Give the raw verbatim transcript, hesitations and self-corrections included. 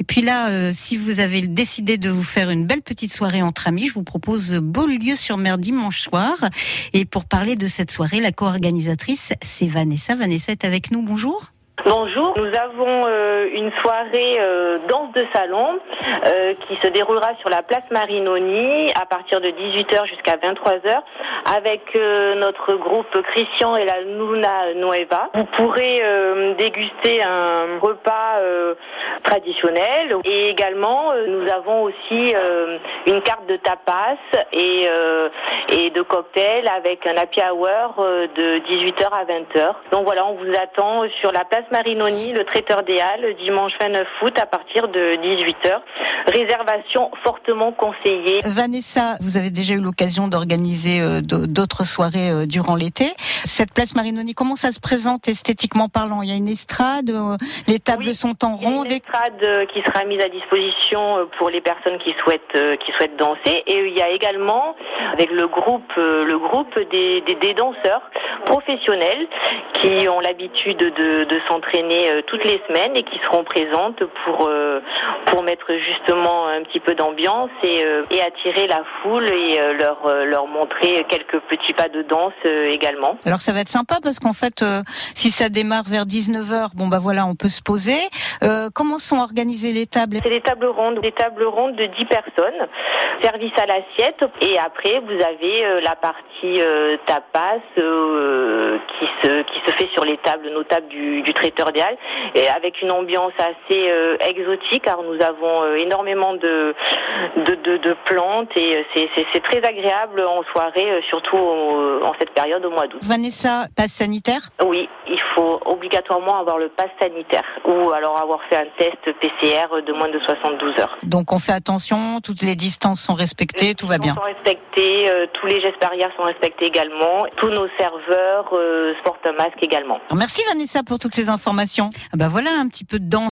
Et puis là, euh, si vous avez décidé de vous faire une belle petite soirée entre amis, je vous propose Beaulieu sur Mer dimanche soir. Et pour parler de cette soirée, la co-organisatrice, c'est Vanessa. Vanessa est avec nous, bonjour. Bonjour, nous avons euh, une soirée euh, danse de salon euh, qui se déroulera sur la place Marinoni à partir de dix-huit heures jusqu'à vingt-trois heures avec euh, notre groupe Christian et la Nuna Nueva. Vous pourrez euh, déguster un repas euh, traditionnel et également euh, nous avons aussi euh, une carte de tapas et, euh, et de cocktails avec un happy hour euh, de dix-huit heures à vingt heures. Donc voilà, on vous attend sur la place Marinoni, le traiteur des Halles, dimanche vingt-neuf août à partir de dix-huit heures. Réservation fortement conseillée. Vanessa, vous avez déjà eu l'occasion d'organiser d'autres soirées durant l'été. Cette place Marinoni, comment ça se présente esthétiquement parlant? Il y a une estrade, les tables oui, sont en ronde. Il y a une estrade qui sera mise à disposition pour les personnes qui souhaitent, qui souhaitent danser. Et il y a également, avec le groupe, le groupe des, des, des danseurs professionnels qui ont l'habitude de, de s'entraîner toutes les semaines et qui seront présentes pour, pour mettre justement un petit peu d'ambiance et, et attirer la foule et leur, leur montrer quelques petits pas de danse également. Alors ça va être sympa parce qu'en fait euh, si ça démarre vers dix-neuf heures, bon bah voilà, on peut se poser. Euh, comment sont organisées les tables? C'est des tables rondes, des tables rondes de dix personnes, service à l'assiette et après vous avez euh, la partie euh, tapas euh, qui, se, qui se fait sur les tables, nos tables du, du traiteur des Halles, et avec une ambiance assez euh, exotique car nous avons euh, énormément de, de, de, de plantes et c'est, c'est, c'est très agréable en soirée, surtout en, en cette période au mois d'août. Vanessa, passe sanitaire? Oui, il faut obligatoirement avoir le passe sanitaire ou alors avoir fait un test P C R de moins de soixante-douze heures. Donc on fait attention, toutes les distances sont respectées, les tout va bien? Sont respectées, euh, tous les gestes barrières sont respectés également, tous nos serveurs euh, portent un masque également. Alors, merci Vanessa pour toutes ces informations. Ah ben voilà un petit peu de danse.